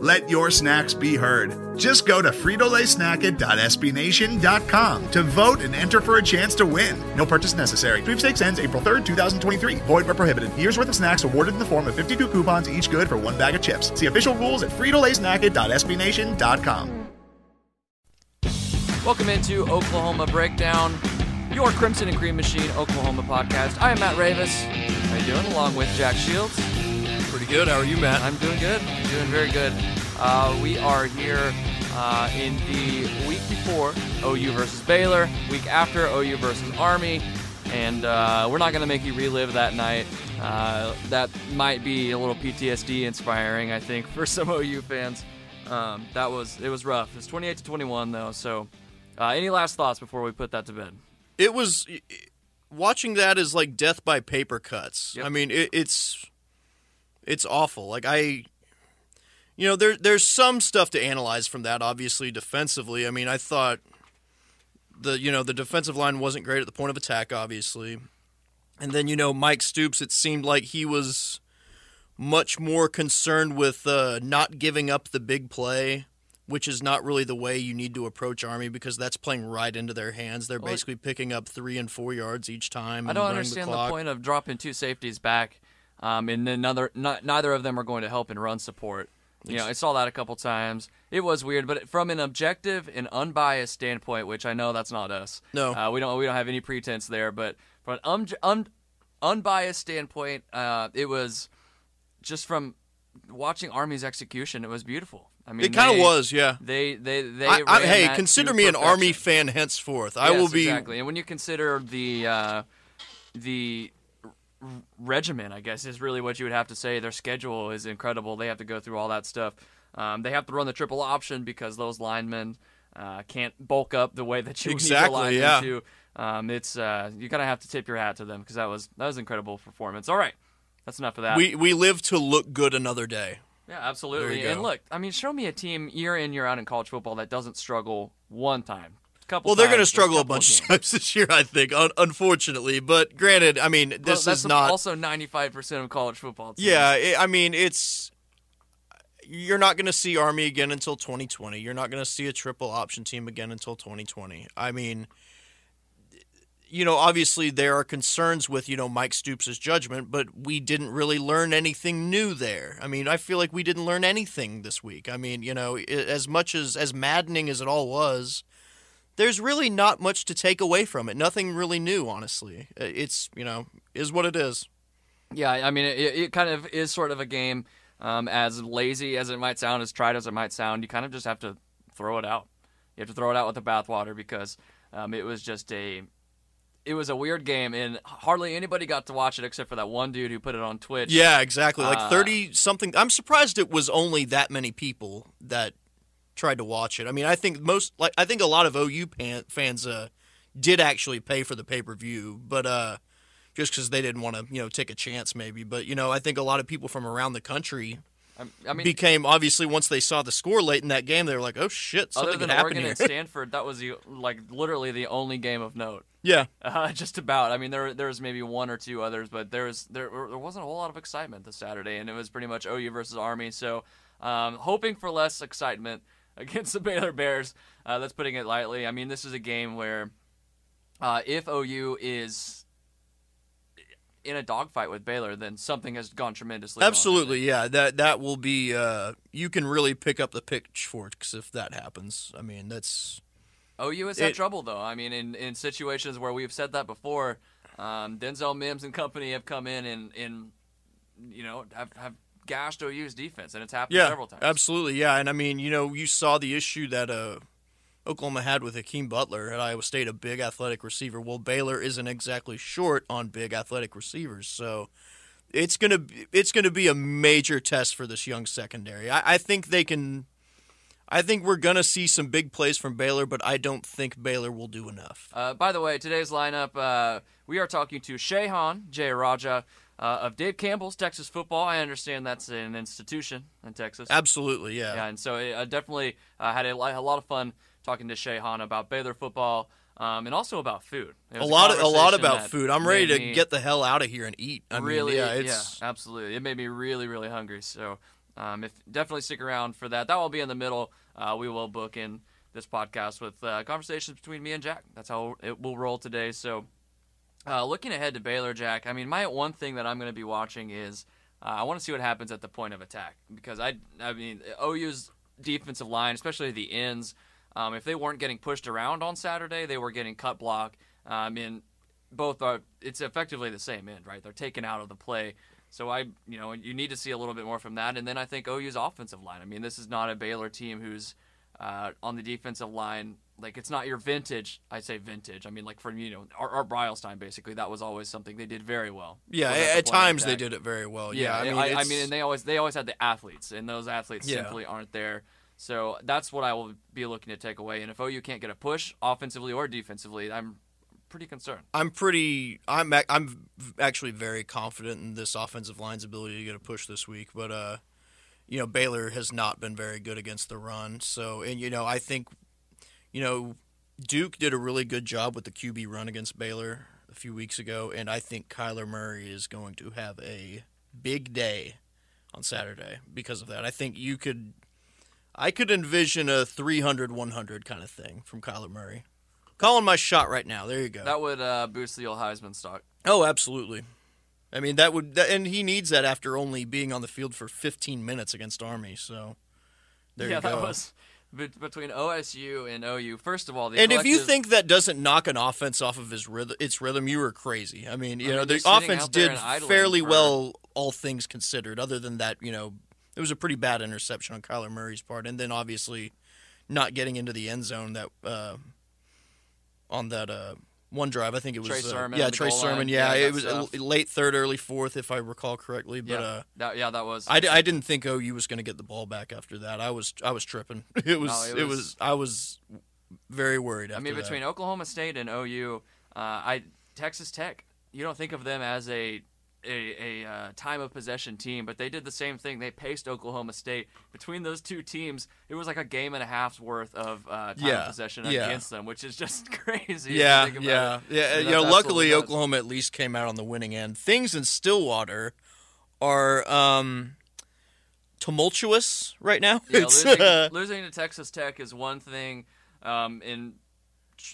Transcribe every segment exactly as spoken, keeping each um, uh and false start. Let your snacks be heard. Just go to Frito Lay Snack It dot S B Nation dot com to vote and enter for a chance to win. No purchase necessary. Sweepstakes ends April third, two thousand twenty-three. Void where prohibited. Year's worth of snacks awarded in the form of fifty-two coupons, each good for one bag of chips. See official rules at Frito Lay Snack It dot S B Nation dot com. Welcome into Oklahoma Breakdown, your Crimson and Cream Machine Oklahoma podcast. I am Matt Ravis. How are you doing? Along with Jack Shields. Pretty good. How are you, Matt? I'm doing good. I'm doing very good. Uh, we are here uh, in the week before O U versus Baylor, week after O U versus Army, and uh, we're not going to make you relive that night. Uh, that might be a little P T S D inspiring, I think, for some O U fans. Um, that was it was rough. It's twenty-eight to twenty-one though. So, uh, any last thoughts before we put that to bed? It was watching that is like death by paper cuts. Yep. I mean, it, it's. It's awful. Like I, you know, there there's some stuff to analyze from that. Obviously, defensively, I mean, I thought the you know the defensive line wasn't great at the point of attack, obviously, and then you know Mike Stoops. It seemed like he was much more concerned with uh, not giving up the big play, which is not really the way you need to approach Army because that's playing right into their hands. They're well, basically picking up three and four yards each time. I don't and understand the, the point of dropping two safeties back. Um, and then neither, not, neither of them are going to help in run support. You know, I saw that a couple times. It was weird, but from an objective and unbiased standpoint, which I know that's not us. No, uh, we don't. We don't have any pretense there. But from an un, un, unbiased standpoint, uh, it was just from watching Army's execution. It was beautiful. I mean, it kind of was, yeah. They, they, they. I, I, hey, consider me an Army fan henceforth. I yes, will be exactly. And when you consider the uh, the. regimen, I guess, is really what you would have to say. Their schedule is incredible. They have to go through all that stuff. Um, they have to run the triple option because those linemen uh, can't bulk up the way that you exactly, need the linemen yeah. to. Um, it's uh, you kind of have to tip your hat to them because that was that was an incredible performance. All right, that's enough of that. We we live to look good another day. Yeah, absolutely. And look, I mean, show me a team year in year out in college football that doesn't struggle one time. Well, they're going to struggle a bunch of, of times this year, I think, un- unfortunately. But granted, I mean, this well, is not also ninety-five percent of college football teams. Yeah, it, I mean, it's you're not going to see Army again until twenty twenty. You're not going to see a triple option team again until twenty twenty. I mean, you know, obviously there are concerns with, you know, Mike Stoops' judgment, but we didn't really learn anything new there. I mean, I feel like we didn't learn anything this week. I mean, you know, it, as much as as maddening as it all was, there's really not much to take away from it. Nothing really new, honestly. It's, you know, is what it is. Yeah, I mean, it, it kind of is sort of a game um, as lazy as it might sound, as tried as it might sound. You kind of just have to throw it out. You have to throw it out with the bathwater because um, it was just a it was a weird game, and hardly anybody got to watch it except for that one dude who put it on Twitch. Yeah, exactly. Like thirty-something. Uh, I'm surprised it was only that many people that tried to watch it. I mean, I think most, like, I think a lot of O U pan, fans uh, did actually pay for the pay-per-view, but uh, just because they didn't want to, you know, take a chance maybe. But, you know, I think a lot of people from around the country I mean, became, obviously, once they saw the score late in that game, they were like, oh, shit, something could happen here. Other than Oregon and Stanford, that was, the, like, literally the only game of note. Yeah. Uh, just about. I mean, there there was maybe one or two others, but there was there there wasn't a whole lot of excitement this Saturday, and it was pretty much O U versus Army. So um, hoping for less excitement against the Baylor Bears, uh, that's putting it lightly. I mean, this is a game where uh, if O U is in a dogfight with Baylor, then something has gone tremendously wrong. Absolutely, yeah. That that will be uh, – you can really pick up the pitchforks if that happens. I mean, that's – O U has had trouble, though. I mean, in, in situations where we've said that before, um, Denzel Mims and company have come in and, and you know, have, have – gashed O U's defense, and it's happened yeah, several times. Absolutely, yeah. And, I mean, you know, you saw the issue that uh, Oklahoma had with Hakeem Butler at Iowa State, a big athletic receiver. Well, Baylor isn't exactly short on big athletic receivers, so it's gonna it's gonna be a major test for this young secondary. I, I think they can. I think we're gonna see some big plays from Baylor, but I don't think Baylor will do enough. Uh, by the way, today's lineup, uh, we are talking to Shehan Jeyarajah uh, of Dave Campbell's Texas Football. I understand that's an institution in Texas. Absolutely, yeah. Yeah, and so I definitely uh, had a, a lot of fun talking to Shehan about Baylor football. Um, and also about food. A lot, a, of, a lot about food. I'm ready to get the hell out of here and eat. I really, mean, yeah, it's... yeah, absolutely. It made me really, really hungry. So um, if definitely stick around for that. That will be in the middle. Uh, we will book in this podcast with uh, conversations between me and Jack. That's how it will roll today. So uh, looking ahead to Baylor, Jack, I mean, my one thing that I'm going to be watching is uh, I want to see what happens at the point of attack. Because, I, I mean, O U's defensive line, especially the ends, Um, if they weren't getting pushed around on Saturday, they were getting cut block. Um, and both are, it's effectively the same end, right? They're taken out of the play. So I, you know, you need to see a little bit more from that. And then I think O U's offensive line. I mean, this is not a Baylor team who's uh, on the defensive line. Like, it's not your vintage. I say vintage. I mean, like from, you know, Art Briles time, basically, that was always something they did very well. Yeah, at times they did it very well. Yeah, yeah I, mean, I, I mean, and they always they always had the athletes, and those athletes yeah. simply aren't there. So that's what I will be looking to take away. And if O U can't get a push offensively or defensively, I'm pretty concerned. I'm pretty – I'm I'm actually very confident in this offensive line's ability to get a push this week. But, uh, you know, Baylor has not been very good against the run. So – and, you know, I think, you know, Duke did a really good job with the Q B run against Baylor a few weeks ago. And I think Kyler Murray is going to have a big day on Saturday because of that. I think you could – I could envision a three hundred one hundred kind of thing from Kyler Murray. Calling my shot right now. There you go. That would uh, boost the old Heisman stock. Oh, absolutely. I mean, that would, that, and he needs that after only being on the field for fifteen minutes against Army. So there yeah, you go. Yeah, that was be- between O S U and O U. First of all, the and collective... if you think that doesn't knock an offense off of his rhythm, its rhythm, you were crazy. I mean, you I know, mean, the offense did fairly for... well, all things considered. Other than that, you know. It was a pretty bad interception on Kyler Murray's part, and then obviously not getting into the end zone that uh, on that uh, one drive. I think it was Trey Sermon. Uh, yeah, Trey Sermon. Line. Yeah, yeah it was stuff. Late third, early fourth, if I recall correctly. But yeah, uh, that, yeah, that was. I, I didn't think O U was going to get the ball back after that. I was I was tripping. It was no, it, it was, was I was very worried. After I mean, between that. Oklahoma State and O U, uh, I Texas Tech. You don't think of them as a. a, a uh, time of possession team, but they did the same thing. They paced Oklahoma State. Between those two teams, it was like a game and a half's worth of uh, time yeah, of possession yeah. against them, which is just crazy. Yeah, think about yeah, it. yeah. So you know, luckily Oklahoma at least came out on the winning end. Things in Stillwater are um, tumultuous right now. Yeah, it's, losing, uh, losing to Texas Tech is one thing. Um, in,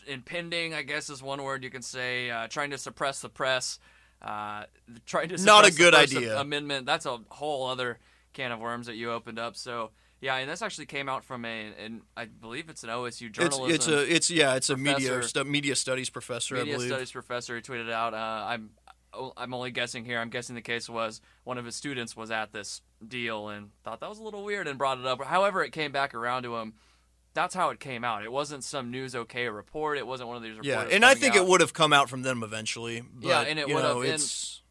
impending, I guess, is one word you can say. Uh, trying to suppress the press. Uh, trying to not a good idea amendment. That's a whole other can of worms that you opened up. So yeah, and this actually came out from a, and I believe it's an O S U journalism. It's, it's a, it's yeah, it's professor, a media media studies professor. Media I believe. studies professor. He tweeted out. Uh, I'm, I'm only guessing here. I'm guessing the case was one of his students was at this deal and thought that was a little weird and brought it up. However, it came back around to him. That's how it came out. It wasn't some News OK report. It wasn't one of these reports. Yeah, and I think out. it would have come out from them eventually. But, yeah, and it would have. It's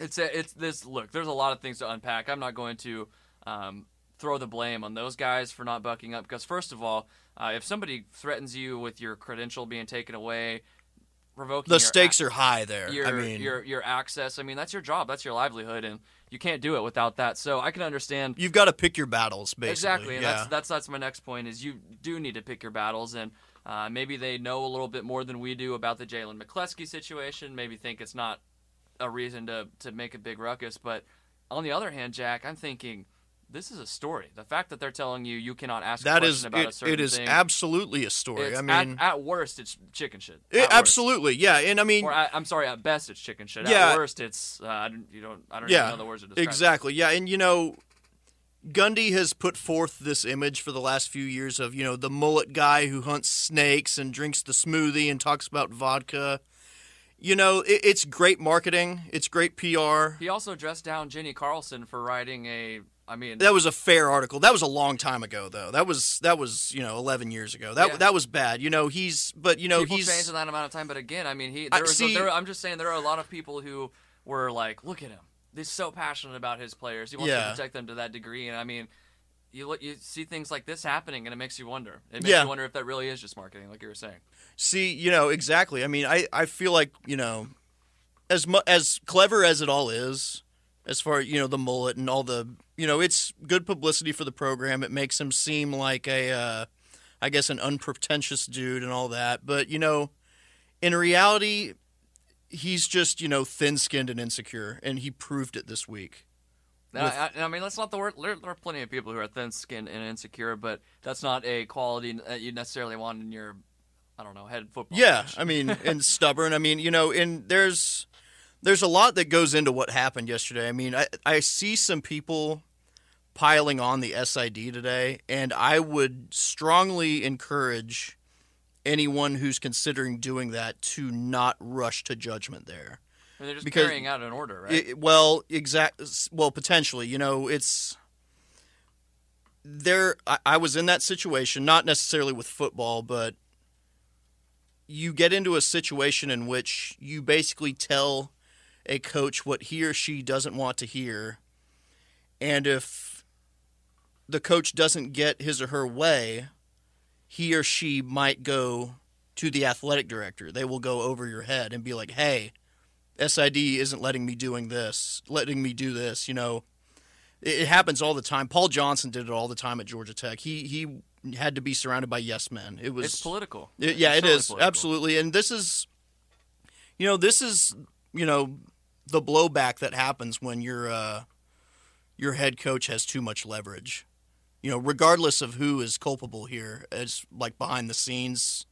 it's, a, it's this. Look, there's a lot of things to unpack. I'm not going to um, throw the blame on those guys for not bucking up because, first of all, uh, if somebody threatens you with your credential being taken away, revoking the your stakes ac- are high there. Your, I mean, your your access. I mean, that's your job. That's your livelihood, and you can't do it without that. So I can understand. You've got to pick your battles, basically. Exactly, and yeah. that's, that's that's my next point is you do need to pick your battles, and uh, maybe they know a little bit more than we do about the Jalen McCleskey situation, maybe think it's not a reason to, to make a big ruckus. But on the other hand, Jack, I'm thinking this is a story. The fact that they're telling you you cannot ask that a question is, about it, a certain thing. It is thing, absolutely a story. I mean, at, at worst, it's chicken shit. It, absolutely, worst. yeah. And I mean, or I, I'm sorry, at best, it's chicken shit. Yeah, at worst, it's uh, I don't, you don't. I don't yeah, even know the words to describe. Exactly. It. Yeah, and you know, Gundy has put forth this image for the last few years of you know the mullet guy who hunts snakes and drinks the smoothie and talks about vodka. You know, it, it's great marketing. It's great P R. He also dressed down Jenny Carlson for writing a. I mean, that was a fair article. That was a long time ago, though. That was that was you know eleven years ago. That yeah. that was bad. You know, he's but you know people he's changed in that amount of time. But again, I mean, he. There I, was, see, there, I'm just saying there are a lot of people who were like, look at him. he's so passionate about his players. He wants yeah. to protect them to that degree. And, I mean, you look, you see things like this happening, and it makes you wonder. It makes yeah. you wonder if that really is just marketing, like you were saying. See, you know, exactly. I mean, I, I feel like, you know, as mu- as clever as it all is, as far as, you know, the mullet and all the, you know, it's good publicity for the program. It makes him seem like a, uh, I guess, an unpretentious dude and all that. But, you know, in reality, he's just, you know, thin-skinned and insecure, and he proved it this week. With... I, I, I mean, that's not the word. There are plenty of people who are thin-skinned and insecure, but that's not a quality that you necessarily want in your, I don't know, head football. Yeah, coach. I mean, and stubborn. I mean, you know, and there's there's a lot that goes into what happened yesterday. I mean, I, I see some people piling on the S I D today, and I would strongly encourage anyone who's considering doing that to not rush to judgment there. I mean, they're just because carrying out an order, right? It, well, exact. Well, potentially, you know, it's there. I, I was in that situation, not necessarily with football, but you get into a situation in which you basically tell a coach what he or she doesn't want to hear, and if the coach doesn't get his or her way, he or she might go to the athletic director. They will go over your head and be like, hey, S I D isn't letting me doing this, letting me do this. You know, it, it happens all the time. Paul Johnson did it all the time at Georgia Tech. He he had to be surrounded by yes men. It was it's political. It, yeah, it's it totally is political. Absolutely. And this is, you know, this is you know the blowback that happens when your uh, your head coach has too much leverage. You know, regardless of who is culpable here, it's like behind the scenes,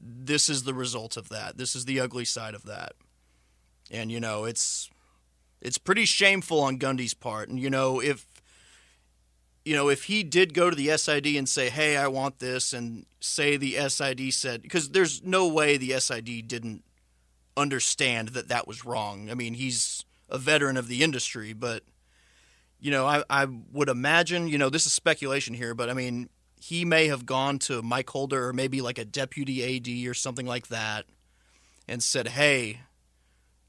this is the result of that. This is the ugly side of that. And, you know, it's it's pretty shameful on Gundy's part. And, you know, if you know, if he did go to the S I D and say, hey, I want this, and say the S I D said, because there's no way the S I D didn't understand that that was wrong. I mean, he's a veteran of the industry, but you know, I, I would imagine, you know, this is speculation here, but, I mean, he may have gone to Mike Holder or maybe like a deputy A D or something like that and said, hey,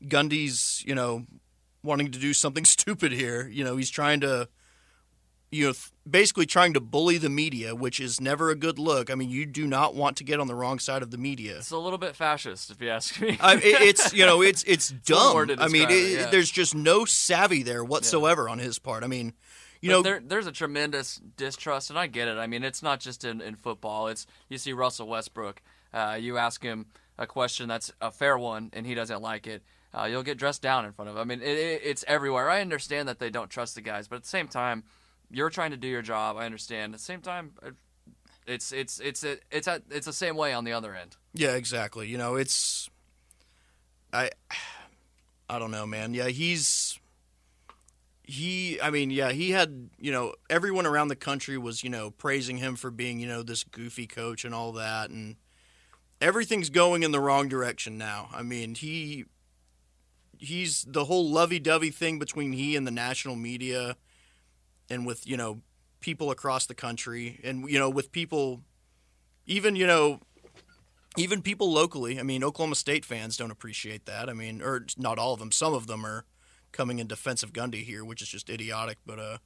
Gundy's, you know, wanting to do something stupid here. You know, he's trying to, you know, basically trying to bully the media, which is never a good look. I mean, you do not want to get on the wrong side of the media. It's a little bit fascist, if you ask me. I, it, it's, you know, it's it's dumb. It's I mean, it, it, yeah. there's just no savvy there whatsoever yeah. on his part. I mean, you but know. There, there's a tremendous distrust, and I get it. I mean, it's not just in, in football. It's you see Russell Westbrook. Uh, you ask him a question that's a fair one, and he doesn't like it. Uh, you'll get dressed down in front of him. I mean, it, it, it's everywhere. I understand that they don't trust the guys, but at the same time, you're trying to do your job. I understand. At the same time, it's it's it's it's it's, at, it's the same way on the other end. Yeah, exactly. You know, it's I I don't know, man. Yeah, he's he. I mean, yeah, he had. You know, everyone around the country was you know praising him for being you know this goofy coach and all that, and everything's going in the wrong direction now. I mean, he he's the whole lovey-dovey thing between he and the national media. And with, you know, people across the country and, you know, with people, even, you know, even people locally. I mean, Oklahoma State fans don't appreciate that. I mean, or not all of them. Some of them are coming in defense of Gundy here, which is just idiotic. But, uh,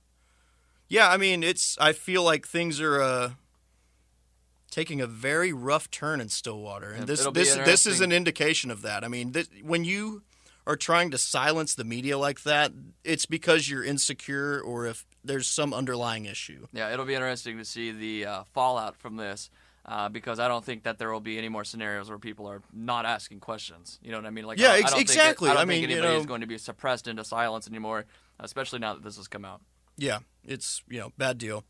yeah, I mean, it's, I feel like things are, uh, taking a very rough turn in Stillwater. And this, this, this is an indication of that. I mean, this, when you are trying to silence the media like that, it's because you're insecure or if there's some underlying issue. Yeah, it'll be interesting to see the uh, fallout from this uh, because I don't think that there will be any more scenarios where people are not asking questions. You know what I mean? Like, yeah, I, ex- I don't exactly. Think it, I don't I think mean, anybody you know, is going to be suppressed into silence anymore, especially now that this has come out. Yeah, it's, you know, bad deal.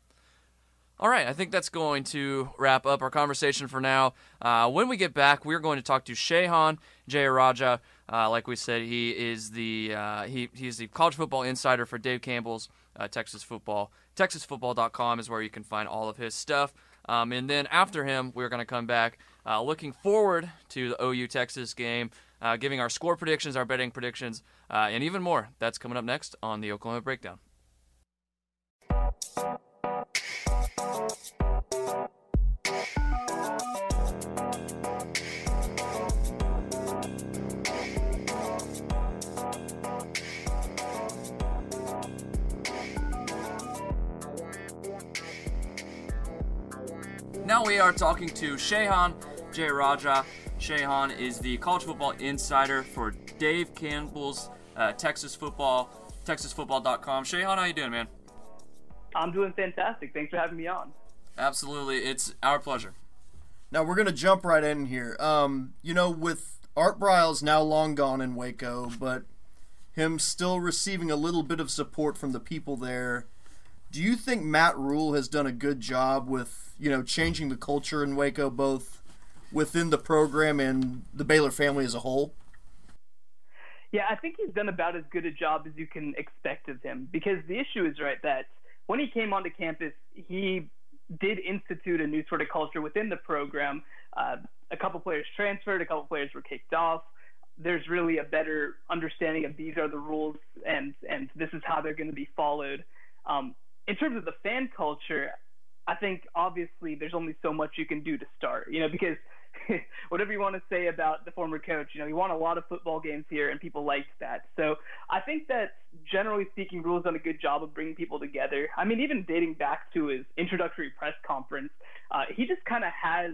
All right, I think that's going to wrap up our conversation for now. Uh, when we get back, we're going to talk to Shehan Jeyarajah. Uh, like we said, he is the uh, he he's the college football insider for Dave Campbell's uh, Texas Football. Texas Football dot com is where you can find all of his stuff. Um, and then after him, we're going to come back uh, looking forward to the O U Texas game, uh, giving our score predictions, our betting predictions, uh, and even more. That's coming up next on the Oklahoma Breakdown. now we are talking to Shehan Jeyarajah. Shehan is the college football insider for Dave Campbell's uh, Texas Football, Texas Football dot com. Shehan, how you doing, man? I'm doing fantastic. Thanks for having me on. Absolutely. It's our pleasure. Now, we're going to jump right in here. Um, you know, with Art Briles now long gone in Waco, but him still receiving a little bit of support from the people there, do you think Matt Rhule has done a good job with, you know, changing the culture in Waco, both within the program and the Baylor family as a whole? Yeah, I think he's done about as good a job as you can expect of him, because the issue is, right, that when he came onto campus, he did institute a new sort of culture within the program. Uh, a couple players transferred, a couple players were kicked off. There's really a better understanding of these are the rules and, and this is how they're going to be followed. Um, in terms of the fan culture, I think obviously there's only so much you can do to start, you know, because whatever you want to say about the former coach, you know, he won a lot of football games here and people liked that. So I think that generally speaking, Rhule's done a good job of bringing people together. I mean, even dating back to his introductory press conference, uh, he just kind of has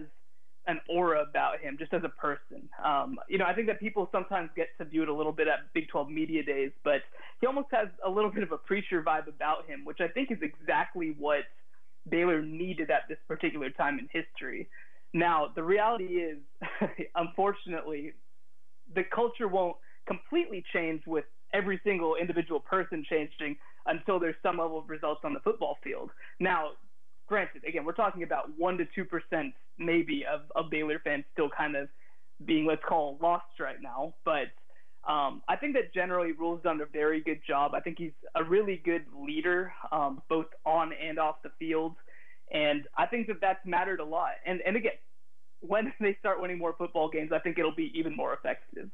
an aura about him just as a person. Um, you know, I think that people sometimes get to view it a little bit at Big twelve Media Days, but he almost has a little bit of a preacher vibe about him, which I think is exactly what Baylor needed at this particular time in history. Now, the reality is, unfortunately, the culture won't completely change with every single individual person changing until there's some level of results on the football field. Now, granted, again, we're talking about one to two percent maybe of, of Baylor fans still kind of being, let's call, lost right now. But um, I think that generally Rhule's done a very good job. I think he's a really good leader, um, both on and off the field. And I think that that's mattered a lot. And and again, when they start winning more football games, I think it'll be even more effective.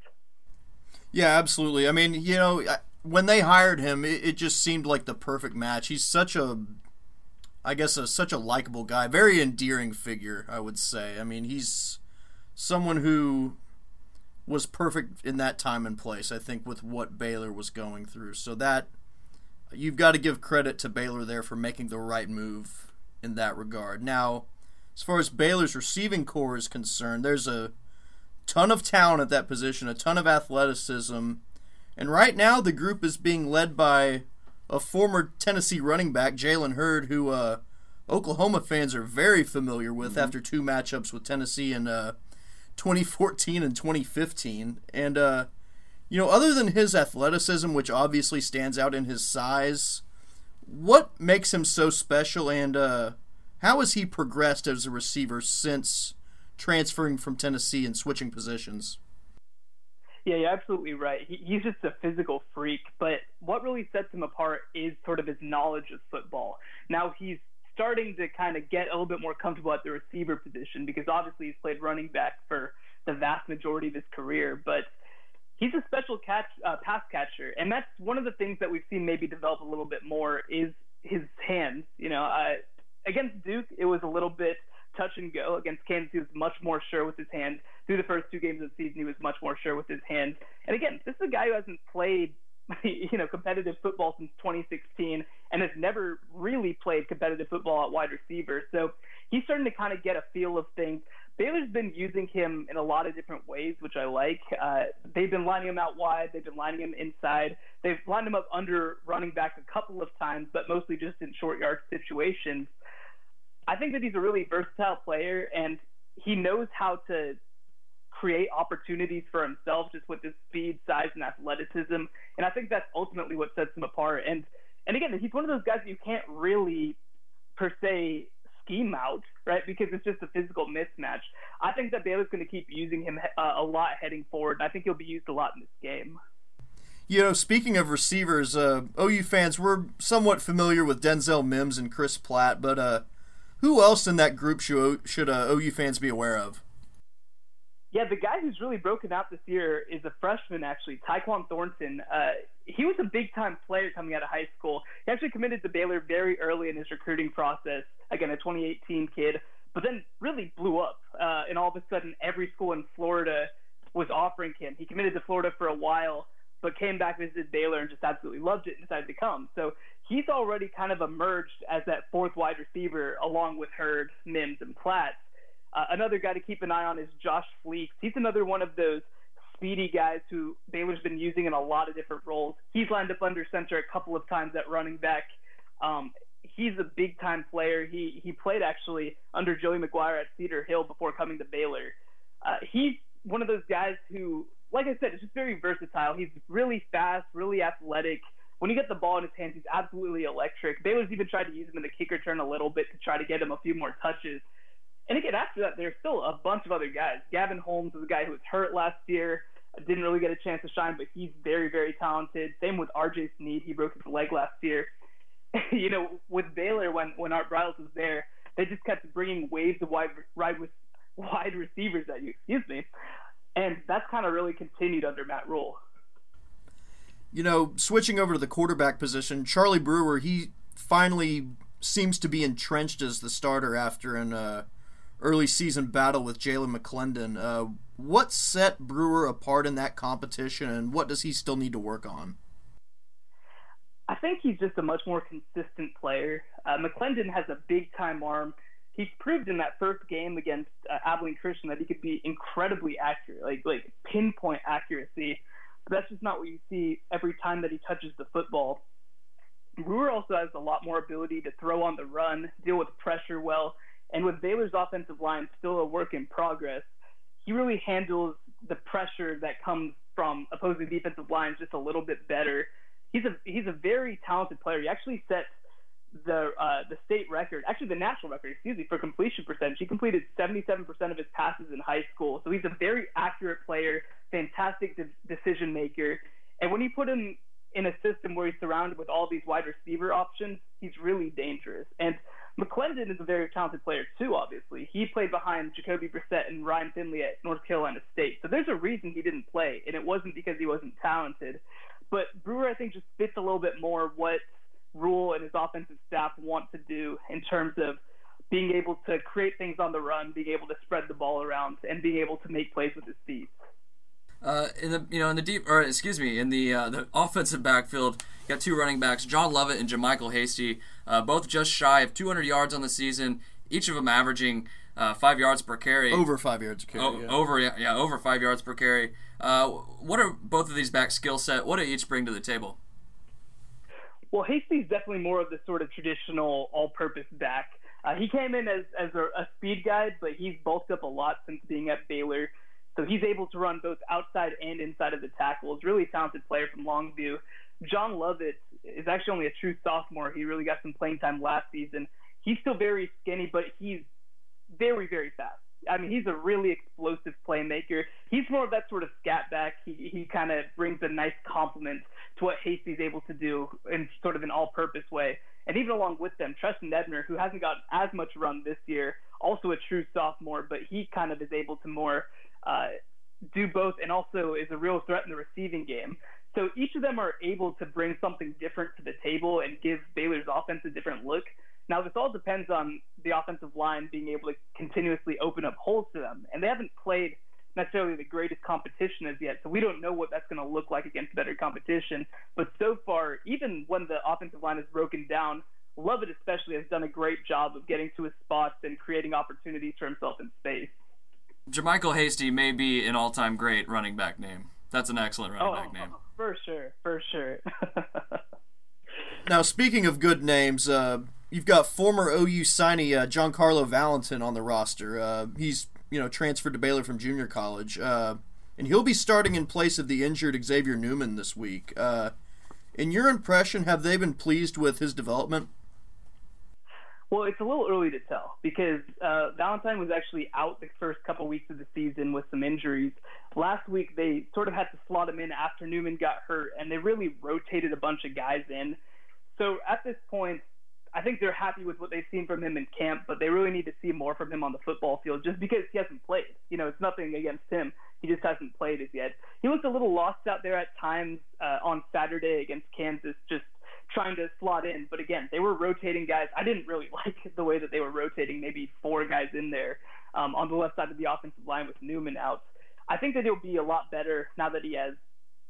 Yeah, absolutely. I mean, you know, when they hired him, it, it just seemed like the perfect match. He's such a, I guess, a, such a likable guy, very endearing figure, I would say. I mean, he's someone who was perfect in that time and place, I think, with what Baylor was going through. So that, you've got to give credit to Baylor there for making the right move in that regard. Now, as far as Baylor's receiving core is concerned, there's a ton of talent at that position, a ton of athleticism, and right now the group is being led by a former Tennessee running back, Jalen Hurd, who uh, Oklahoma fans are very familiar with mm-hmm. after two matchups with Tennessee in uh, twenty fourteen and twenty fifteen. And, uh, you know, other than his athleticism, which obviously stands out in his size, what makes him so special, and uh, how has he progressed as a receiver since transferring from Tennessee and switching positions? Yeah, you're absolutely right. He, he's just a physical freak, but what really sets him apart is sort of his knowledge of football. Now he's starting to kind of get a little bit more comfortable at the receiver position because obviously he's played running back for the vast majority of his career, but he's a special catch, uh, pass catcher, and that's one of the things that we've seen maybe develop a little bit more is his hands. You know, uh, against Duke, it was a little bit touch and go. Against Kansas, he was much more sure with his hand. Through the first two games of the season, he was much more sure with his hand. And again, this is a guy who hasn't played, you know, competitive football since twenty sixteen and has never really played competitive football at wide receiver. So he's starting to kind of get a feel of things. Baylor's been using him in a lot of different ways, which I like. Uh, they've been lining him out wide. They've been lining him inside. They've lined him up under running back a couple of times, but mostly just in short yard situations. I think that he's a really versatile player, and he knows how to create opportunities for himself just with his speed, size, and athleticism. And I think that's ultimately what sets him apart. And, and again, he's one of those guys that you can't really, per se, scheme out, right? Because it's just a physical mismatch. I think that Baylor's going to keep using him uh, a lot heading forward, and I think he'll be used a lot in this game. You know, speaking of receivers, uh, O U fans, we're somewhat familiar with Denzel Mims and Chris Platt, but uh, who else in that group should, should uh, O U fans be aware of? Yeah, the guy who's really broken out this year is a freshman, actually, Tyquan Thornton. Uh, he was a big-time player coming out of high school. He actually committed to Baylor very early in his recruiting process. Again, a twenty eighteen kid, but then really blew up. Uh, and all of a sudden, every school in Florida was offering him. He committed to Florida for a while, but came back, visited Baylor, and just absolutely loved it and decided to come. So he's already kind of emerged as that fourth wide receiver along with Hurd, Mims, and Platts. Uh, another guy to keep an eye on is Josh Fleeks. He's another one of those speedy guys who Baylor's been using in a lot of different roles. He's lined up under center a couple of times at running back. Um, he's a big-time player. He he played, actually, under Joey McGuire at Cedar Hill before coming to Baylor. Uh, he's one of those guys who, like I said, is just very versatile. He's really fast, really athletic. When he gets the ball in his hands, he's absolutely electric. Baylor's even tried to use him in the kick return a little bit to try to get him a few more touches. And again, after that, there's still a bunch of other guys. Gavin Holmes is a guy who was hurt last year, didn't really get a chance to shine, but he's very, very talented. Same with R J Sneed. He broke his leg last year. You know, with Baylor, when, when Art Briles was there, they just kept bringing waves of wide, wide receivers at you. Excuse me. And that's kind of really continued under Matt Rhule. You know, switching over to the quarterback position, Charlie Brewer, he finally seems to be entrenched as the starter after an uh, early season battle with Jalen McClendon. Uh, what set Brewer apart in that competition, and what does he still need to work on? I think he's just a much more consistent player. Uh, McClendon has a big-time arm. He's proved in that first game against uh, Abilene Christian that he could be incredibly accurate, like like pinpoint accuracy. But that's just not what you see every time that he touches the football. Brewer also has a lot more ability to throw on the run, deal with pressure well, and with Baylor's offensive line still a work in progress, he really handles the pressure that comes from opposing defensive lines just a little bit better. He's a he's a very talented player. He actually set the uh, the state record, actually the national record, excuse me, for completion percentage. He completed seventy-seven percent of his passes in high school. So he's a very accurate player, fantastic de- decision maker. And when you put him in a system where he's surrounded with all these wide receiver options, he's really dangerous. And McClendon is a very talented player too, obviously. He played behind Jacoby Brissett and Ryan Finley at North Carolina State. So there's a reason he didn't play, and it wasn't because he wasn't talented. But Brewer, I think, just fits a little bit more what Rhule and his offensive staff want to do in terms of being able to create things on the run, being able to spread the ball around, and being able to make plays with his feet. Uh, in the you know in the deep or excuse me in the uh, the offensive backfield, you got two running backs, John Lovett and Jamichael Hasty, uh, both just shy of two hundred yards on the season. Each of them averaging uh, five yards per carry. Over five yards per carry. O- yeah. Over yeah, over five yards per carry. Uh, what are both of these back skill set? What do each bring to the table? Well, Hasty's definitely more of the sort of traditional all-purpose back. Uh, he came in as, as a, a speed guy, but he's bulked up a lot since being at Baylor. So he's able to run both outside and inside of the tackles. Really talented player from Longview. John Lovett is actually only a true sophomore. He really got some playing time last season. He's still very skinny, but he's very, very fast. I mean, he's a really explosive playmaker. He's more of that sort of scat back. He he kind of brings a nice complement to what Hasty's able to do in sort of an all-purpose way. And even along with them, Treston Ebner, who hasn't gotten as much run this year, also a true sophomore, but he kind of is able to more uh, do both and also is a real threat in the receiving game. So each of them are able to bring something different to the table and give Baylor's offense a different look. Now, this all depends on the offensive line being able to continuously open up holes to them. And they haven't played necessarily the greatest competition as yet, so we don't know what that's going to look like against better competition. But so far, even when the offensive line is broken down, Lovett especially has done a great job of getting to his spots and creating opportunities for himself in space. Jamichael Hasty may be an all-time great running back name. That's an excellent running oh, back name. Oh, for sure, for sure. Now, speaking of good names, uh, you've got former O U signee uh, Giancarlo Valentin on the roster. Uh, he's you know transferred to Baylor from junior college, uh, and he'll be starting in place of the injured Xavier Newman this week. Uh, in your impression, have they been pleased with his development? Well, it's a little early to tell because uh, Valentin was actually out the first couple weeks of the season with some injuries. Last week, they sort of had to slot him in after Newman got hurt, and they really rotated a bunch of guys in. So at this point, I think they're happy with what they've seen from him in camp, but they really need to see more from him on the football field just because he hasn't played. You know, it's nothing against him. He just hasn't played as yet. He looked a little lost out there at times uh, on Saturday against Kansas, just trying to slot in. But again, they were rotating guys. I didn't really like the way that they were rotating maybe four guys in there um, on the left side of the offensive line with Newman out. I think that he'll be a lot better now that he has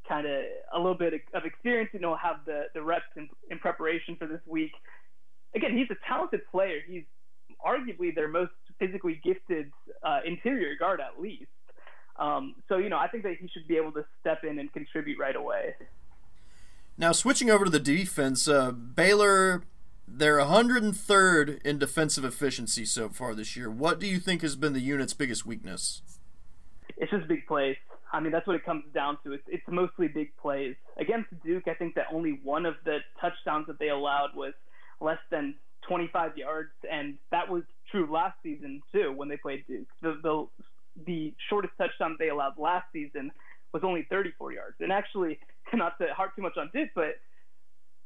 kind of a little bit of experience, and he'll have the, the reps in, in preparation for this week. Again, he's a talented player. He's arguably their most physically gifted uh, interior guard, at least. Um, so, you know, I think that he should be able to step in and contribute right away. Now, switching over to the defense, uh, Baylor, they're one hundred third in defensive efficiency so far this year. What do you think has been the unit's biggest weakness? It's just big plays. I mean, that's what it comes down to. It's, it's mostly big plays. Against Duke, I think that only one of the touchdowns that they allowed was less than twenty-five yards, and that was true last season, too, when they played Duke. The, the, the shortest touchdown they allowed last season was only thirty-four yards. And actually, not to harp too much on Duke, but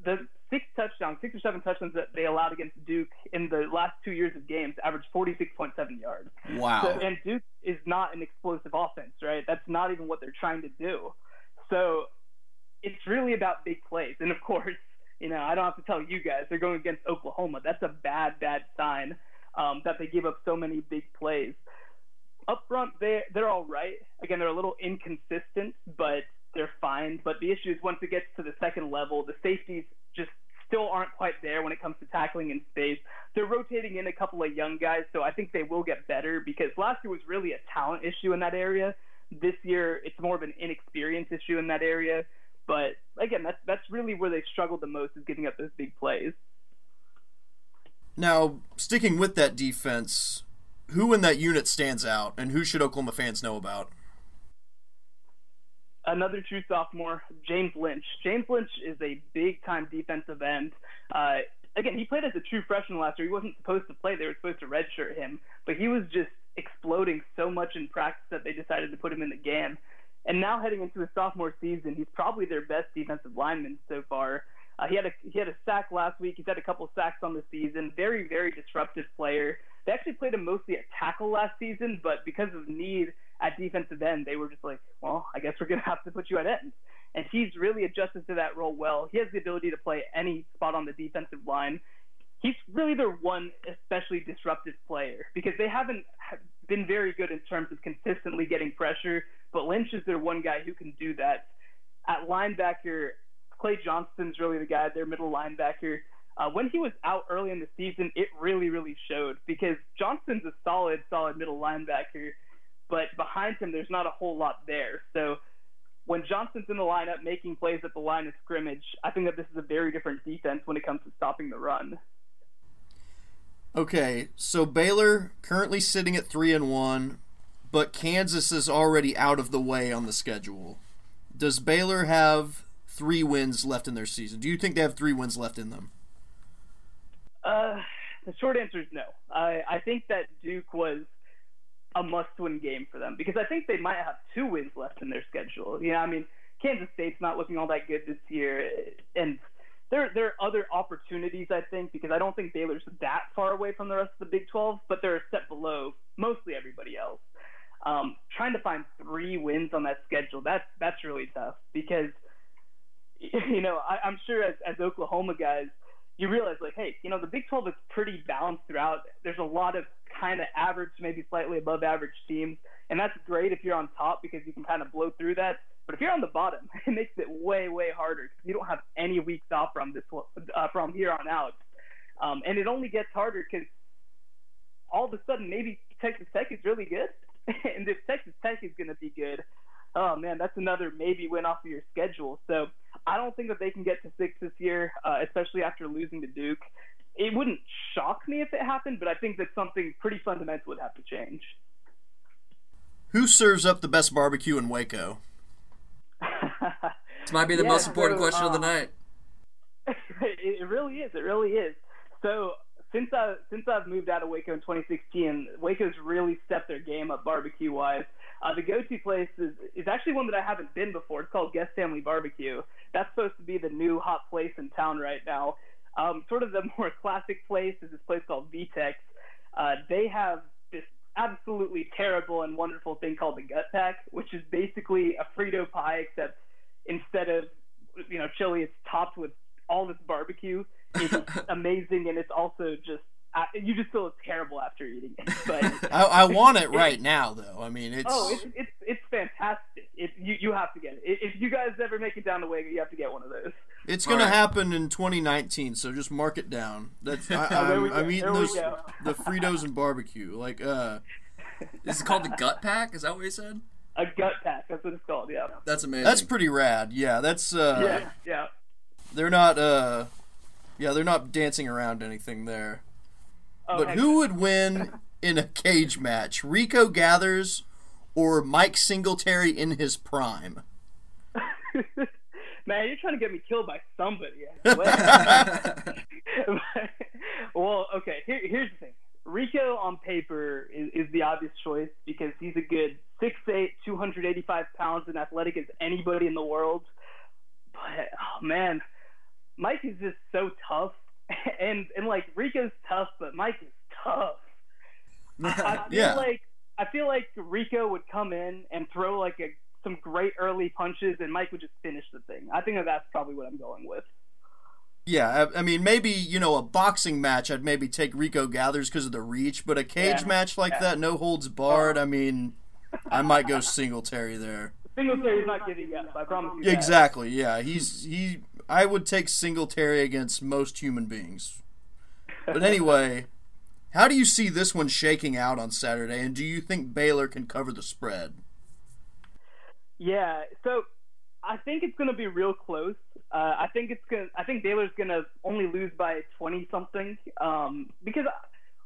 the six touchdowns, six or seven touchdowns that they allowed against Duke in the last two years of games averaged forty-six point seven yards. Wow. So, and Duke is not an explosive offense, right? That's not even what they're trying to do. So it's really about big plays. And, of course, you know, I don't have to tell you guys, they're going against Oklahoma. That's a bad, bad sign um, that they give up so many big plays. Up front, they're, they're all right. Again, they're a little inconsistent, but they're fine. But the issue is once it gets to the second level, the safeties just still aren't quite there when it comes to tackling in space. They're rotating in a couple of young guys, so I think they will get better, because last year was really a talent issue in that area. This year, it's more of an inexperience issue in that area. But, again, that's, that's really where they struggled the most, is giving up those big plays. Now, sticking with that defense, who in that unit stands out, and who should Oklahoma fans know about? Another true sophomore, James Lynch. James Lynch is a big-time defensive end. Uh, again, he played as a true freshman last year. He wasn't supposed to play. They were supposed to redshirt him. But he was just exploding so much in practice that they decided to put him in the game. And now heading into his sophomore season, he's probably their best defensive lineman so far. Uh, he had a he had a sack last week. He's had a couple sacks on the season. Very, very disruptive player. They actually played him mostly at tackle last season, but because of need at defensive end, they were just like, well, I guess we're going to have to put you at end. And he's really adjusted to that role well. He has the ability to play any spot on the defensive line. He's really their one especially disruptive player, because they haven't been very good in terms of consistently getting pressure, but Lynch is their one guy who can do that. At linebacker, Clay Johnston's really the guy, their middle linebacker. Uh, when he was out early in the season, it really, really showed, because Johnston's a solid, solid middle linebacker, but behind him there's not a whole lot there. So when Johnston's in the lineup making plays at the line of scrimmage, I think that this is a very different defense when it comes to stopping the run. Okay, so Baylor currently sitting at three and one, but Kansas is already out of the way on the schedule. Does Baylor have three wins left in their season? Do you think they have three wins left in them? Uh, the short answer is no. I, I think that Duke was a must-win game for them, because I think they might have two wins left in their schedule. You know, I mean, Kansas State's not looking all that good this year, and There, there are other opportunities, I think, because I don't think Baylor's that far away from the rest of the Big twelve, but they're a step below mostly everybody else. Um, trying to find three wins on that schedule, that's that's really tough, because, you know, I, I'm sure as, as Oklahoma guys, you realize, like, hey, you know, the Big twelve is pretty balanced throughout. There's a lot of kind of average, maybe slightly above average teams, and that's great if you're on top, because you can kind of blow through that. But if you're on the bottom, it makes it way, way harder, because you don't have any weeks off from this uh, from here on out. Um, and it only gets harder because all of a sudden maybe Texas Tech is really good. And if Texas Tech is going to be good, oh, man, that's another maybe win off of your schedule. So I don't think that they can get to six this year, uh, especially after losing to Duke. It wouldn't shock me if it happened, but I think that something pretty fundamental would have to change. Who serves up the best barbecue in Waco? This might be the yeah, most important so, question uh, of the night. It really is. It really is. So since I since I've moved out of Waco in twenty sixteen, Waco's really stepped their game up barbecue wise. Uh, the go-to place is, is actually one that I haven't been before. It's called Guest Family Barbecue. That's supposed to be the new hot place in town right now. Um, sort of the more classic place is this place called V-Tex. Uh, they have this absolutely terrible and wonderful thing called the Gut Pack, which is basically a Frito pie, except instead of, you know, chili, it's topped with all this barbecue. It's amazing, and it's also just you just feel terrible after eating it. But I, I want it right now, though. I mean, it's oh, it's it's, it's fantastic. It, you, you have to get it. If you guys ever make it down the way, you have to get one of those. It's going right. to happen in twenty nineteen, so just mark it down. That's I, I'm, I'm eating those the Fritos and barbecue. Like, uh, this is called the gut pack. Is that what you said? A gut pack. That's what it's called. Yeah. That's amazing. That's pretty rad. Yeah. That's. Uh, yeah. Yeah. They're not. Uh, yeah, they're not dancing around anything there. Oh, but who would win in a cage match, Rico Gathers or Mike Singletary in his prime? Man, you're trying to get me killed by somebody. Well, okay, here, here's the thing. Rico on paper is, is the obvious choice because he's a good six foot eight, two hundred eighty-five pounds and athletic as anybody in the world. But, oh, man, Mike is just so tough. And, and like, Rico's tough, but Mike is tough. I, I feel yeah. like I feel like Rico would come in and throw like a, some great early punches, and Mike would just finish the thing. I think that that's probably what I'm going with. Yeah, I, I mean, maybe, you know, a boxing match, I'd maybe take Rico Gathers because of the reach, but a cage yeah. match like yeah. that, no holds barred, I mean, I might go Singletary there. Singletary's not giving up, I promise you. Exactly, that. yeah. He's he. I would take Singletary against most human beings. But anyway... How do you see this one shaking out on Saturday, and do you think Baylor can cover the spread? Yeah, so I think it's going to be real close. Uh, I think it's going. I think Baylor's going to only lose by twenty something. Um, because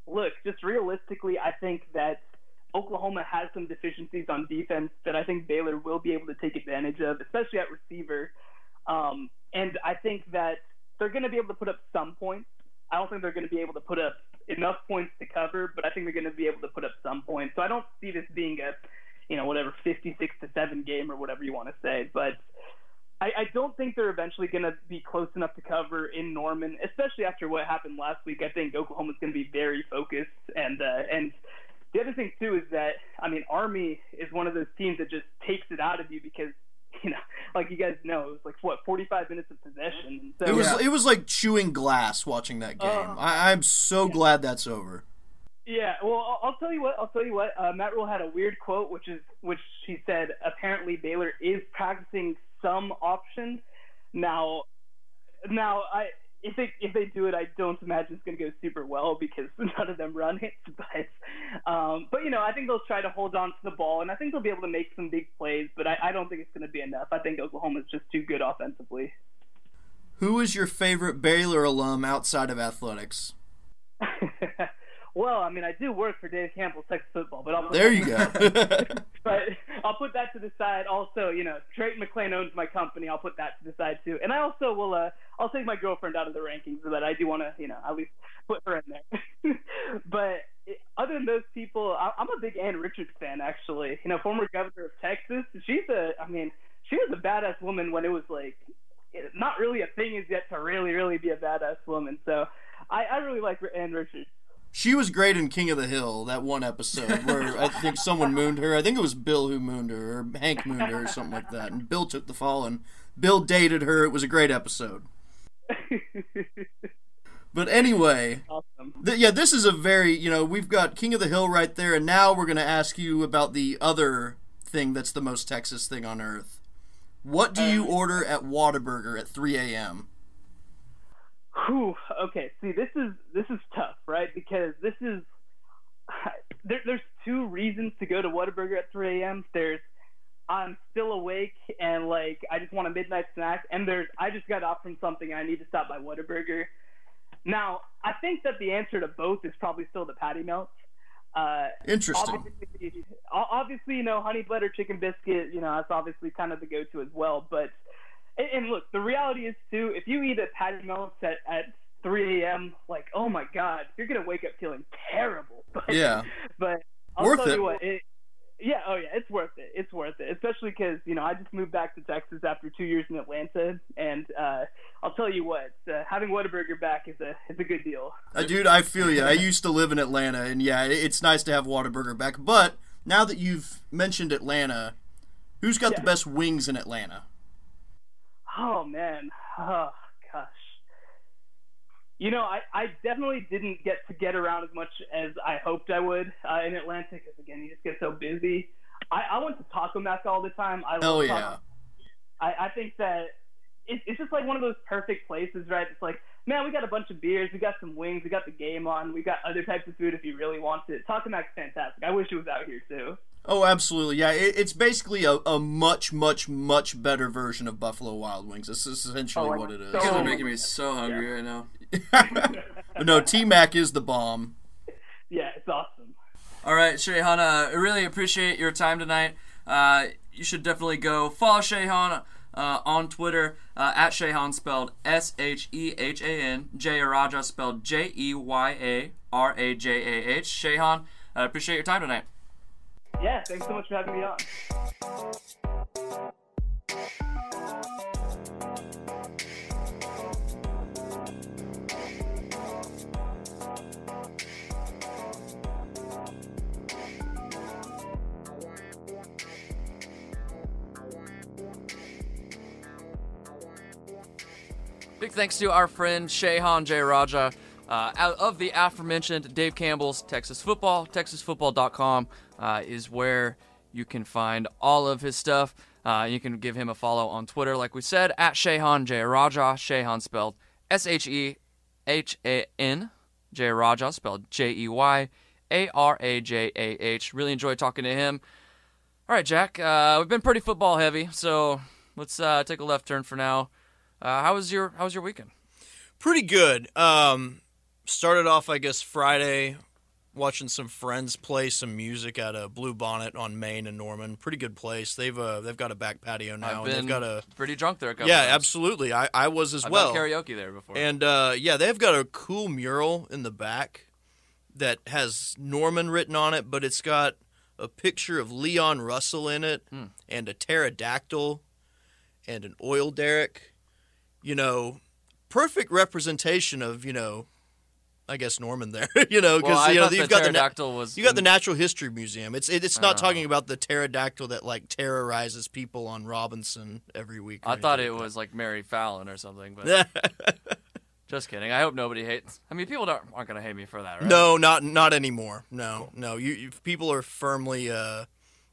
look, just realistically, I think that Oklahoma has some deficiencies on defense that I think Baylor will be able to take advantage of, especially at receiver. Um, and I think that they're going to be able to put up some points. I don't think they're going to be able to put up enough points to cover, but I think they're going to be able to put up some points. So I don't see this being a, you know, whatever fifty-six to seven game or whatever you want to say. But I, I don't think they're eventually going to be close enough to cover in Norman, especially after what happened last week. I think Oklahoma's going to be very focused. And uh, and the other thing too is that, I mean, Army is one of those teams that just takes it out of you because, you know, like you guys know, it was like what forty-five minutes of possession. So, it was yeah. it was like chewing glass watching that game. Uh, I, I'm so yeah. glad that's over. Yeah, well, I'll, I'll tell you what. I'll tell you what. Uh, Matt Rhule had a weird quote, which is which he said apparently Baylor is practicing some option now. Now, I if they if they do it, I don't imagine it's going to go super well because none of them run it. But um, but you know, I think they'll try to hold on to the ball, and I think they'll be able to make some big plays. But I, I don't think it's going to be enough. I think Oklahoma's just too good offensively. Who is your favorite Baylor alum outside of athletics? Well, I mean, I do work for Dave Campbell's Texas Football, but I'll there you go. But I'll put that to the side. Also, you know, Drake McClain owns my company. I'll put that to the side too. And I also will. Uh, I'll take my girlfriend out of the rankings, so that I do want to, you know, at least put her in there. But it, other than those people, I, I'm a big Ann Richards fan, actually. You know, former governor of Texas. She's a. I mean, she was a badass woman when it was like, it, not really a thing as yet to really, really be a badass woman. So I, I really like Ann Richards. She was great in King of the Hill, that one episode where I think someone mooned her. I think it was Bill who mooned her, or Hank mooned her, or something like that. And Bill took the fall, and Bill dated her. It was a great episode. But anyway, awesome. th- yeah, this is a very, you know, we've got King of the Hill right there, and now we're going to ask you about the other thing that's the most Texas thing on earth. What do um, you order at Whataburger at three a.m.? Whew, okay, see, this is this is tough, right? Because this is there, there's two reasons to go to Whataburger at three a.m. There's I'm still awake and like I just want a midnight snack, and there's I just got up from something and I need to stop by Whataburger. Now, I think that the answer to both is probably still the patty melt. Uh, Interesting. Obviously, obviously, you know, honey butter chicken biscuit, you know, that's obviously kind of the go-to as well, but. And look, the reality is, too, if you eat a patty melt at, at three a.m., like, oh, my God, you're going to wake up feeling terrible. But, yeah. But I'll worth tell it. you what. It, yeah, oh, yeah, it's worth it. It's worth it, especially because, you know, I just moved back to Texas after two years in Atlanta, and uh, I'll tell you what, uh, having Whataburger back is a it's a good deal. Uh, dude, I feel you. I used to live in Atlanta, and, yeah, it's nice to have Whataburger back. But now that you've mentioned Atlanta, who's got yeah. the best wings in Atlanta? Oh, man. Oh, gosh. You know, I, I definitely didn't get to get around as much as I hoped I would uh, in Atlanta because, again, you just get so busy. I, I went to Taco Mac all the time. I Hell love Taco yeah. Mac. I, I think that it, it's just like one of those perfect places, right? It's like, man, we got a bunch of beers. We got some wings. We got the game on. We got other types of food if you really want it. Taco Mac's fantastic. I wish it was out here too. Oh, absolutely. Yeah, it, it's basically a, a much, much, much better version of Buffalo Wild Wings. This is essentially oh, what it is. You guys are making me so hungry yeah. right now. But no, T-Mac is the bomb. Yeah, it's awesome. All right, Shehan, uh, I really appreciate your time tonight. Uh, you should definitely go follow Shehan uh, on Twitter, uh, at Shehan, spelled S H E H A N, Jeyarajah, spelled J E Y A R A J A H. Shehan, I appreciate your time tonight. Yeah, thanks so much for having me on. Big thanks to our friend Shehan Jeyarajah uh, out of the aforementioned Dave Campbell's Texas Football. Texas Football dot com uh, is where you can find all of his stuff. Uh, you can give him a follow on Twitter, like we said, at Shehan Jeyarajah. Shehan spelled S H E H A N. Jeyarajah spelled J E Y A R A J A H. Really enjoyed talking to him. All right, Jack, uh, we've been pretty football heavy, so let's uh, take a left turn for now. Uh, how was your How was your weekend? Pretty good. Um, started off, I guess, Friday, watching some friends play some music at a Blue Bonnet on Main and Norman. Pretty good place. They've uh, they've got a back patio now. I've been and they've got a pretty drunk there. A couple yeah, times. Absolutely. I, I was as I've well. I've done karaoke there before. And uh, yeah, they've got a cool mural in the back that has Norman written on it, but it's got a picture of Leon Russell in it, mm. and a pterodactyl, and an oil derrick. You know, perfect representation of, you know, I guess Norman there. You know, because well, you know you've the got the na- was you got the Natural History Museum. It's it, it's not uh, talking about the pterodactyl that like terrorizes people on Robinson every week. I thought it like was like Mary Fallon or something, but just kidding. I hope nobody hates. I mean, people don't, aren't going to hate me for that, right? No, not not anymore. No, cool. no. You, you people are firmly uh,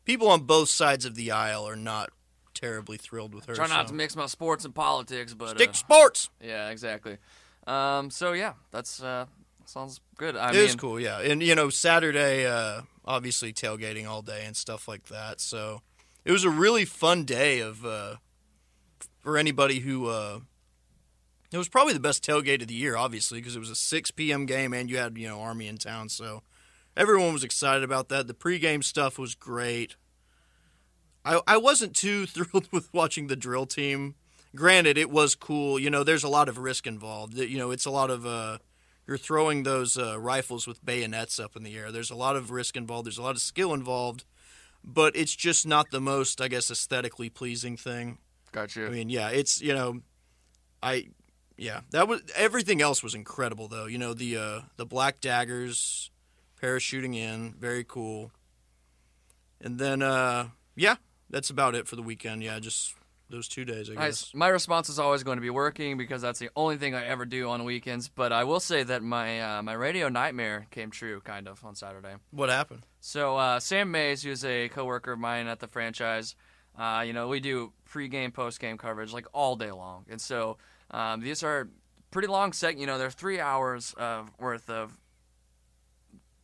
people on both sides of the aisle are not terribly thrilled with her. I try not so. to mix my sports and politics, but stick uh, sports. Yeah, exactly. Um, so yeah, that's uh, sounds good. I it mean, is cool. Yeah, and you know, Saturday, uh, obviously tailgating all day and stuff like that. So it was a really fun day of uh, for anybody who. Uh, it was probably the best tailgate of the year, obviously, because it was a six p.m. game, and you had you know Army in town, so everyone was excited about that. The pregame stuff was great. I, I wasn't too thrilled with watching the drill team. Granted, it was cool. You know, there's a lot of risk involved. You know, it's a lot of uh, you're throwing those uh, rifles with bayonets up in the air. There's a lot of risk involved. There's a lot of skill involved. But it's just not the most, I guess, aesthetically pleasing thing. Gotcha. I mean, yeah, it's, you know, I, yeah. that was everything else was incredible, though. You know, the uh, the Black Daggers parachuting in, very cool. And then, uh, yeah. That's about it for the weekend, yeah, just those two days, I guess. I, my response is always going to be working because that's the only thing I ever do on weekends, but I will say that my uh, my radio nightmare came true, kind of, on Saturday. What happened? So uh, Sam Mays, who's a coworker of mine at the franchise, uh, you know, we do pregame, postgame coverage, like, all day long. And so um, these are pretty long segments. You know, they're three hours uh, worth of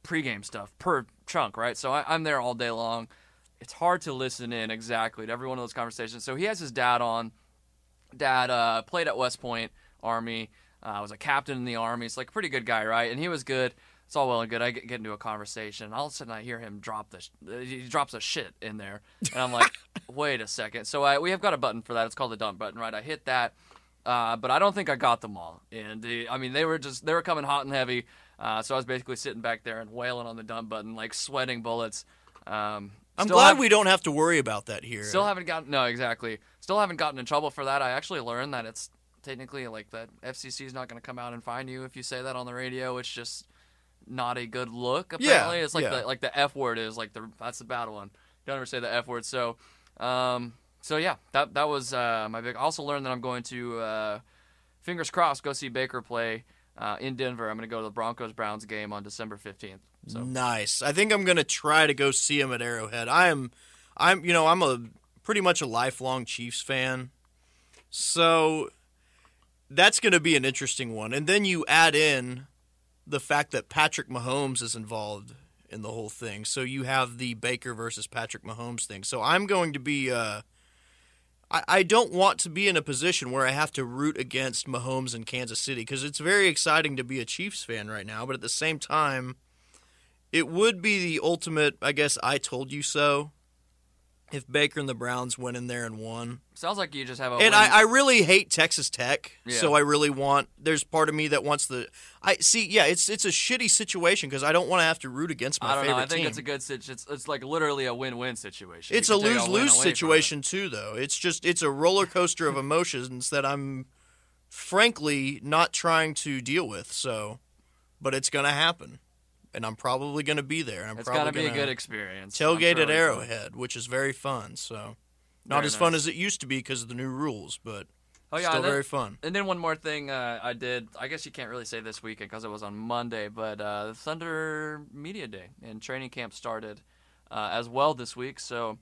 pregame stuff per chunk, right? So I, I'm there all day long. It's hard to listen in exactly to every one of those conversations. So he has his dad on. Dad uh, played at West Point, Army. Uh, was a captain in the Army. It's like a pretty good guy, right? And he was good. It's all well and good. I get, get into a conversation, and all of a sudden I hear him drop the sh- he drops a shit in there, and I'm like, wait a second. So I, we have got a button for that. It's called the dump button, right? I hit that, uh, but I don't think I got them all. And the, I mean, they were just they were coming hot and heavy. Uh, so I was basically sitting back there and wailing on the dump button, like sweating bullets. Um, I'm still glad have, we don't have to worry about that here. Still haven't gotten no exactly. Still haven't gotten in trouble for that. I actually learned that it's technically like the F C C is not going to come out and find you if you say that on the radio. It's just not a good look. Apparently, yeah, it's like yeah. the like the F word is like the that's the bad one. Don't ever say the F word. So, um, so yeah, that that was uh, my big. I also learned that I'm going to uh, fingers crossed go see Baker play uh, in Denver. I'm going to go to the Broncos Browns game on December fifteenth. So. Nice. I think I'm going to try to go see him at Arrowhead. I am I'm, you know, I'm a pretty much a lifelong Chiefs fan. So that's going to be an interesting one. And then you add in the fact that Patrick Mahomes is involved in the whole thing. So you have the Baker versus Patrick Mahomes thing. So I'm going to be uh, I, I don't want to be in a position where I have to root against Mahomes and Kansas City, because it's very exciting to be a Chiefs fan right now. But at the same time, it would be the ultimate, I guess, I told you so, if Baker and the Browns went in there and won. Sounds like you just have a... And I, I really hate Texas Tech, yeah. so I really want... There's part of me that wants the... I see, yeah, it's it's a shitty situation because I don't want to have to root against my favorite team. I don't know, I think team. It's a good situation. It's, it's like literally a win-win situation. It's a lose-lose situation too, though. It's just, it's a roller coaster of emotions that I'm, frankly, not trying to deal with, so... But it's going to happen. And I'm probably going to be there. I'm it's got to be a good experience. Tailgate at Arrowhead, which is very fun. So, not as fun as it used to be because of the new rules, but oh, yeah, still very fun. And then one more thing uh, I did. I guess you can't really say this weekend because it was on Monday, but uh, Thunder Media Day and training camp started uh, as well this week. So,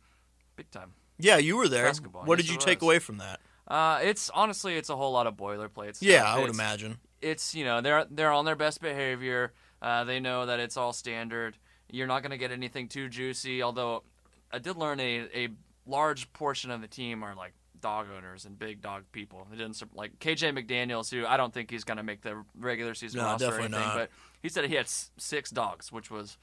big time. Yeah, you were there. Basketball. What did you take away from that? Uh, it's honestly, it's a whole lot of boilerplate stuff. Yeah, I would it's, imagine. It's you know they're they're on their best behavior. Uh, they know that it's all standard. You're not going to get anything too juicy, although I did learn a, a large portion of the team are, like, dog owners and big dog people. It didn't, like K J McDaniels, who I don't think he's going to make the regular season no, roster or anything, not. But he said he had s- six dogs, which was,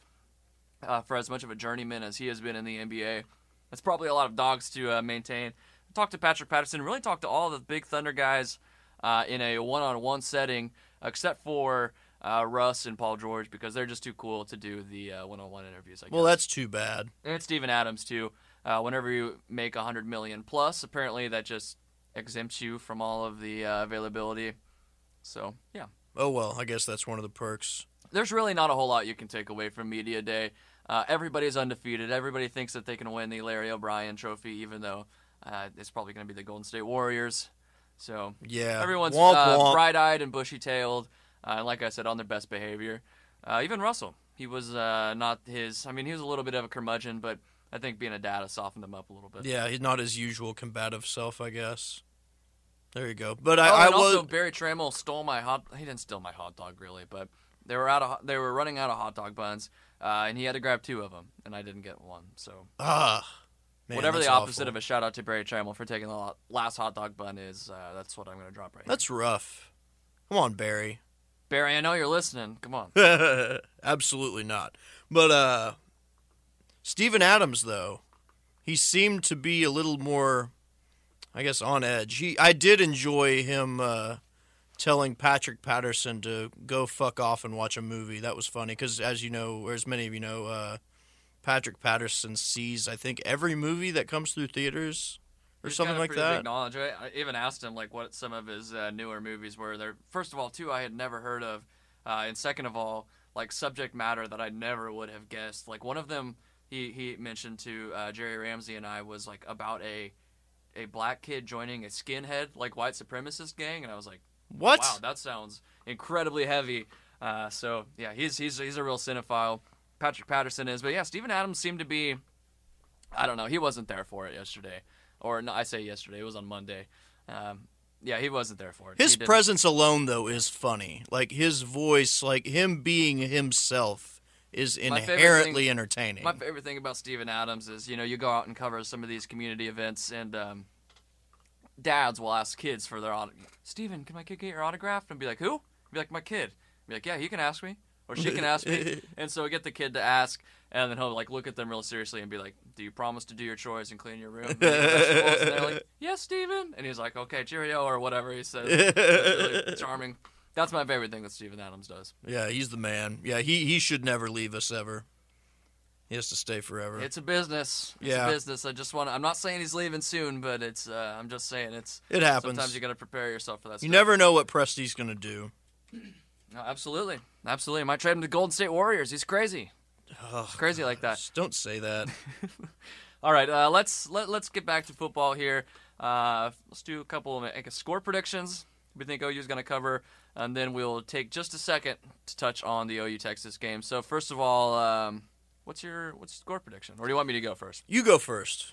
uh, for as much of a journeyman as he has been in the N B A, that's probably a lot of dogs to uh, maintain. Talked to Patrick Patterson, really talked to all the Big Thunder guys uh, in a one-on-one setting, except for... Uh, Russ and Paul George, because they're just too cool to do the uh, one-on-one interviews, I guess. Well, that's too bad. And Steven Adams, too. Uh, whenever you make one hundred million dollars plus, apparently that just exempts you from all of the uh, availability. So, yeah. Oh, well, I guess that's one of the perks. There's really not a whole lot you can take away from Media Day. Uh, everybody's undefeated. Everybody thinks that they can win the Larry O'Brien trophy, even though uh, it's probably going to be the Golden State Warriors. So, yeah, everyone's womp, uh, womp. bright-eyed and bushy-tailed. Uh, and like I said, on their best behavior. Uh, even Russell, he was uh, not his... I mean, he was a little bit of a curmudgeon, but I think being a dad has softened him up a little bit. Yeah, he's not his usual combative self, I guess. There you go. But I, oh, I and was... also, Barry Trammell stole my hot... He didn't steal my hot dog, really, but they were out of, they were running out of hot dog buns, uh, and he had to grab two of them, and I didn't get one, so... Ah, man, whatever the opposite awful. Of a shout-out to Barry Trammell for taking the last hot dog bun is, uh, that's what I'm going to drop right that's here. That's rough. Come on, Barry. Barry, I know you're listening. Come on. Absolutely not. But uh, Steven Adams, though, he seemed to be a little more, I guess, on edge. He, I did enjoy him uh, telling Patrick Patterson to go fuck off and watch a movie. That was funny because, as you know, or as many of you know, uh, Patrick Patterson sees, I think, every movie that comes through theaters. Or he's something like that. Big knowledge. I even asked him like what some of his uh, newer movies were. They're, first of all, two I had never heard of, uh, and second of all, like subject matter that I never would have guessed. Like one of them, he, he mentioned to uh, Jerry Ramsey and I was like about a a black kid joining a skinhead like white supremacist gang, and I was like, what? Wow, that sounds incredibly heavy. Uh, so yeah, he's he's he's a real cinephile. Patrick Patterson is, but yeah, Steven Adams seemed to be. I don't know. He wasn't there for it yesterday. Or, no, I say yesterday. It was on Monday. Um, yeah, he wasn't there for it. His presence alone, though, is funny. Like, his voice, like, him being himself is inherently entertaining. My favorite thing about Steven Adams is, you know, you go out and cover some of these community events, and um, dads will ask kids for their autograph. Steven, can my kid get your autograph? And be like, who? Be like, my kid. Be like, yeah, he can ask me. Or she can ask me. And so get the kid to ask, and then he'll like look at them real seriously and be like, do you promise to do your chores and clean your room? And they're like, yes, Steven. And he's like, okay, cheerio, or whatever he says. It's really charming. That's my favorite thing that Steven Adams does. Yeah, he's the man. Yeah, he, he should never leave us ever. He has to stay forever. It's a business. It's yeah. a business. I just want to, I'm not saying he's leaving soon, but it's. Uh, I'm just saying it's. It happens. Sometimes you got to prepare yourself for that stuff. You never know what Presti's going to do. No, absolutely. Absolutely. I might trade him to Golden State Warriors. He's crazy. Oh, he's crazy God, like that. Just don't say that. All right, uh, let's let, let's get back to football here. Uh, let's do a couple of I guess, score predictions we think O U is going to cover, and then we'll take just a second to touch on the O U Texas game. So, first of all, um, What's your what's your score prediction? Or do you want me to go first? You go first.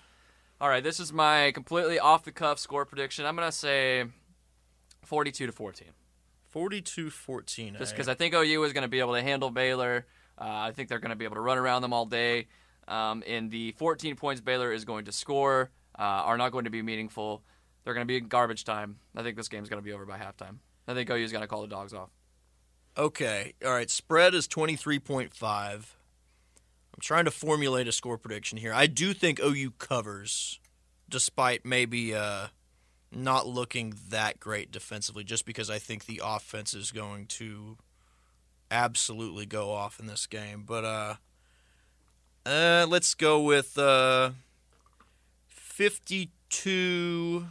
All right, this is my completely off-the-cuff score prediction. I'm going to say forty-two to fourteen. forty-two fourteen. Just because I think O U is going to be able to handle Baylor. Uh, I think they're going to be able to run around them all day. Um, and the fourteen points Baylor is going to score uh, are not going to be meaningful. They're going to be in garbage time. I think this game's going to be over by halftime. I think O U's got to call the dogs off. Okay. All right. Spread is twenty-three point five. I'm trying to formulate a score prediction here. I do think O U covers, despite maybe uh, not looking that great defensively, just because I think the offense is going to absolutely go off in this game. But uh, uh, let's go with uh, fifty-two...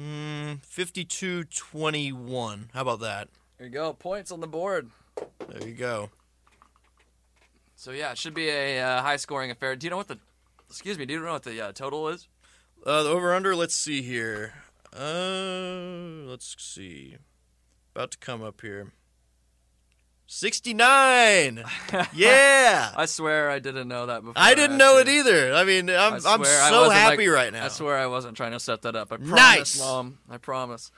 Mm, fifty-two twenty-one. How about that? There you go. Points on the board. There you go. So, yeah, it should be a uh, high-scoring affair. Do you know what the – excuse me, do you know what the uh, total is? Uh, the over-under, let's see here. Uh, let's see. About to come up here. sixty-nine. Yeah. I swear I didn't know that before. I didn't I know it either. I mean, I'm I I'm so happy like, right now. I swear I wasn't trying to set that up. I promise, nice. Mom. I promise.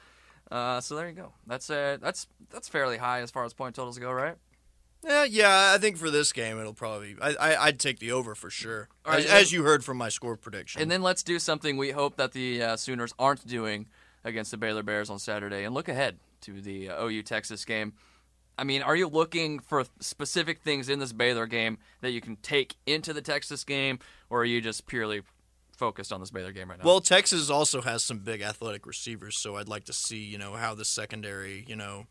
Uh, so there you go. That's uh, that's that's fairly high as far as point totals go, right? Yeah, yeah. I think for this game it'll probably. I, I I'd take the over for sure. Right, as, so, as you heard from my score prediction. And then let's do something we hope that the uh, Sooners aren't doing against the Baylor Bears on Saturday, and look ahead to the uh, O U Texas game. I mean, are you looking for specific things in this Baylor game that you can take into the Texas game, or are you just purely focused on this Baylor game right now? Well, Texas also has some big athletic receivers, so I'd like to see, you know, how the secondary, you know,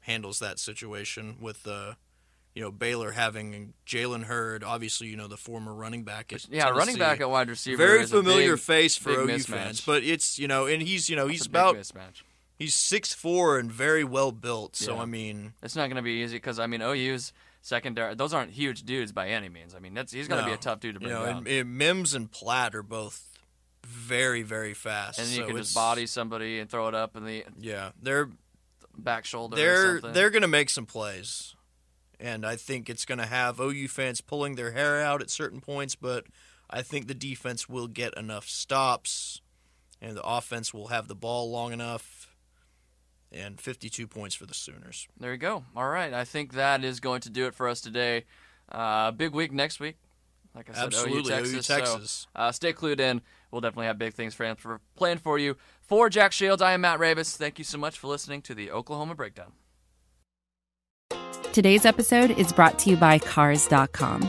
handles that situation with the, uh, you know, Baylor having Jalen Hurd, obviously, you know, the former running back at yeah, Tennessee. Running back at wide receiver. Very is familiar a big, face for O U mismatch. Fans, but it's, you know, and he's, you know, he's about mismatch. He's six foot four and very well built, so yeah. I mean, it's not going to be easy because I mean O U's secondary; those aren't huge dudes by any means. I mean, that's he's going to no. be a tough dude to bring you know, down. And, and Mims and Platt are both very, very fast, and so you can just body somebody and throw it up in the yeah, they're back shoulder. They're or something. They're going to make some plays, and I think it's going to have O U fans pulling their hair out at certain points. But I think the defense will get enough stops, and the offense will have the ball long enough. And fifty-two points for the Sooners. There you go. All right. I think that is going to do it for us today. Uh, big week next week. Like I said, absolutely. O U Texas. O U Texas. So, uh, stay clued in. We'll definitely have big things for, for, planned for you. For Jack Shields, I am Matt Ravis. Thank you so much for listening to the Oklahoma Breakdown. Today's episode is brought to you by Cars dot com.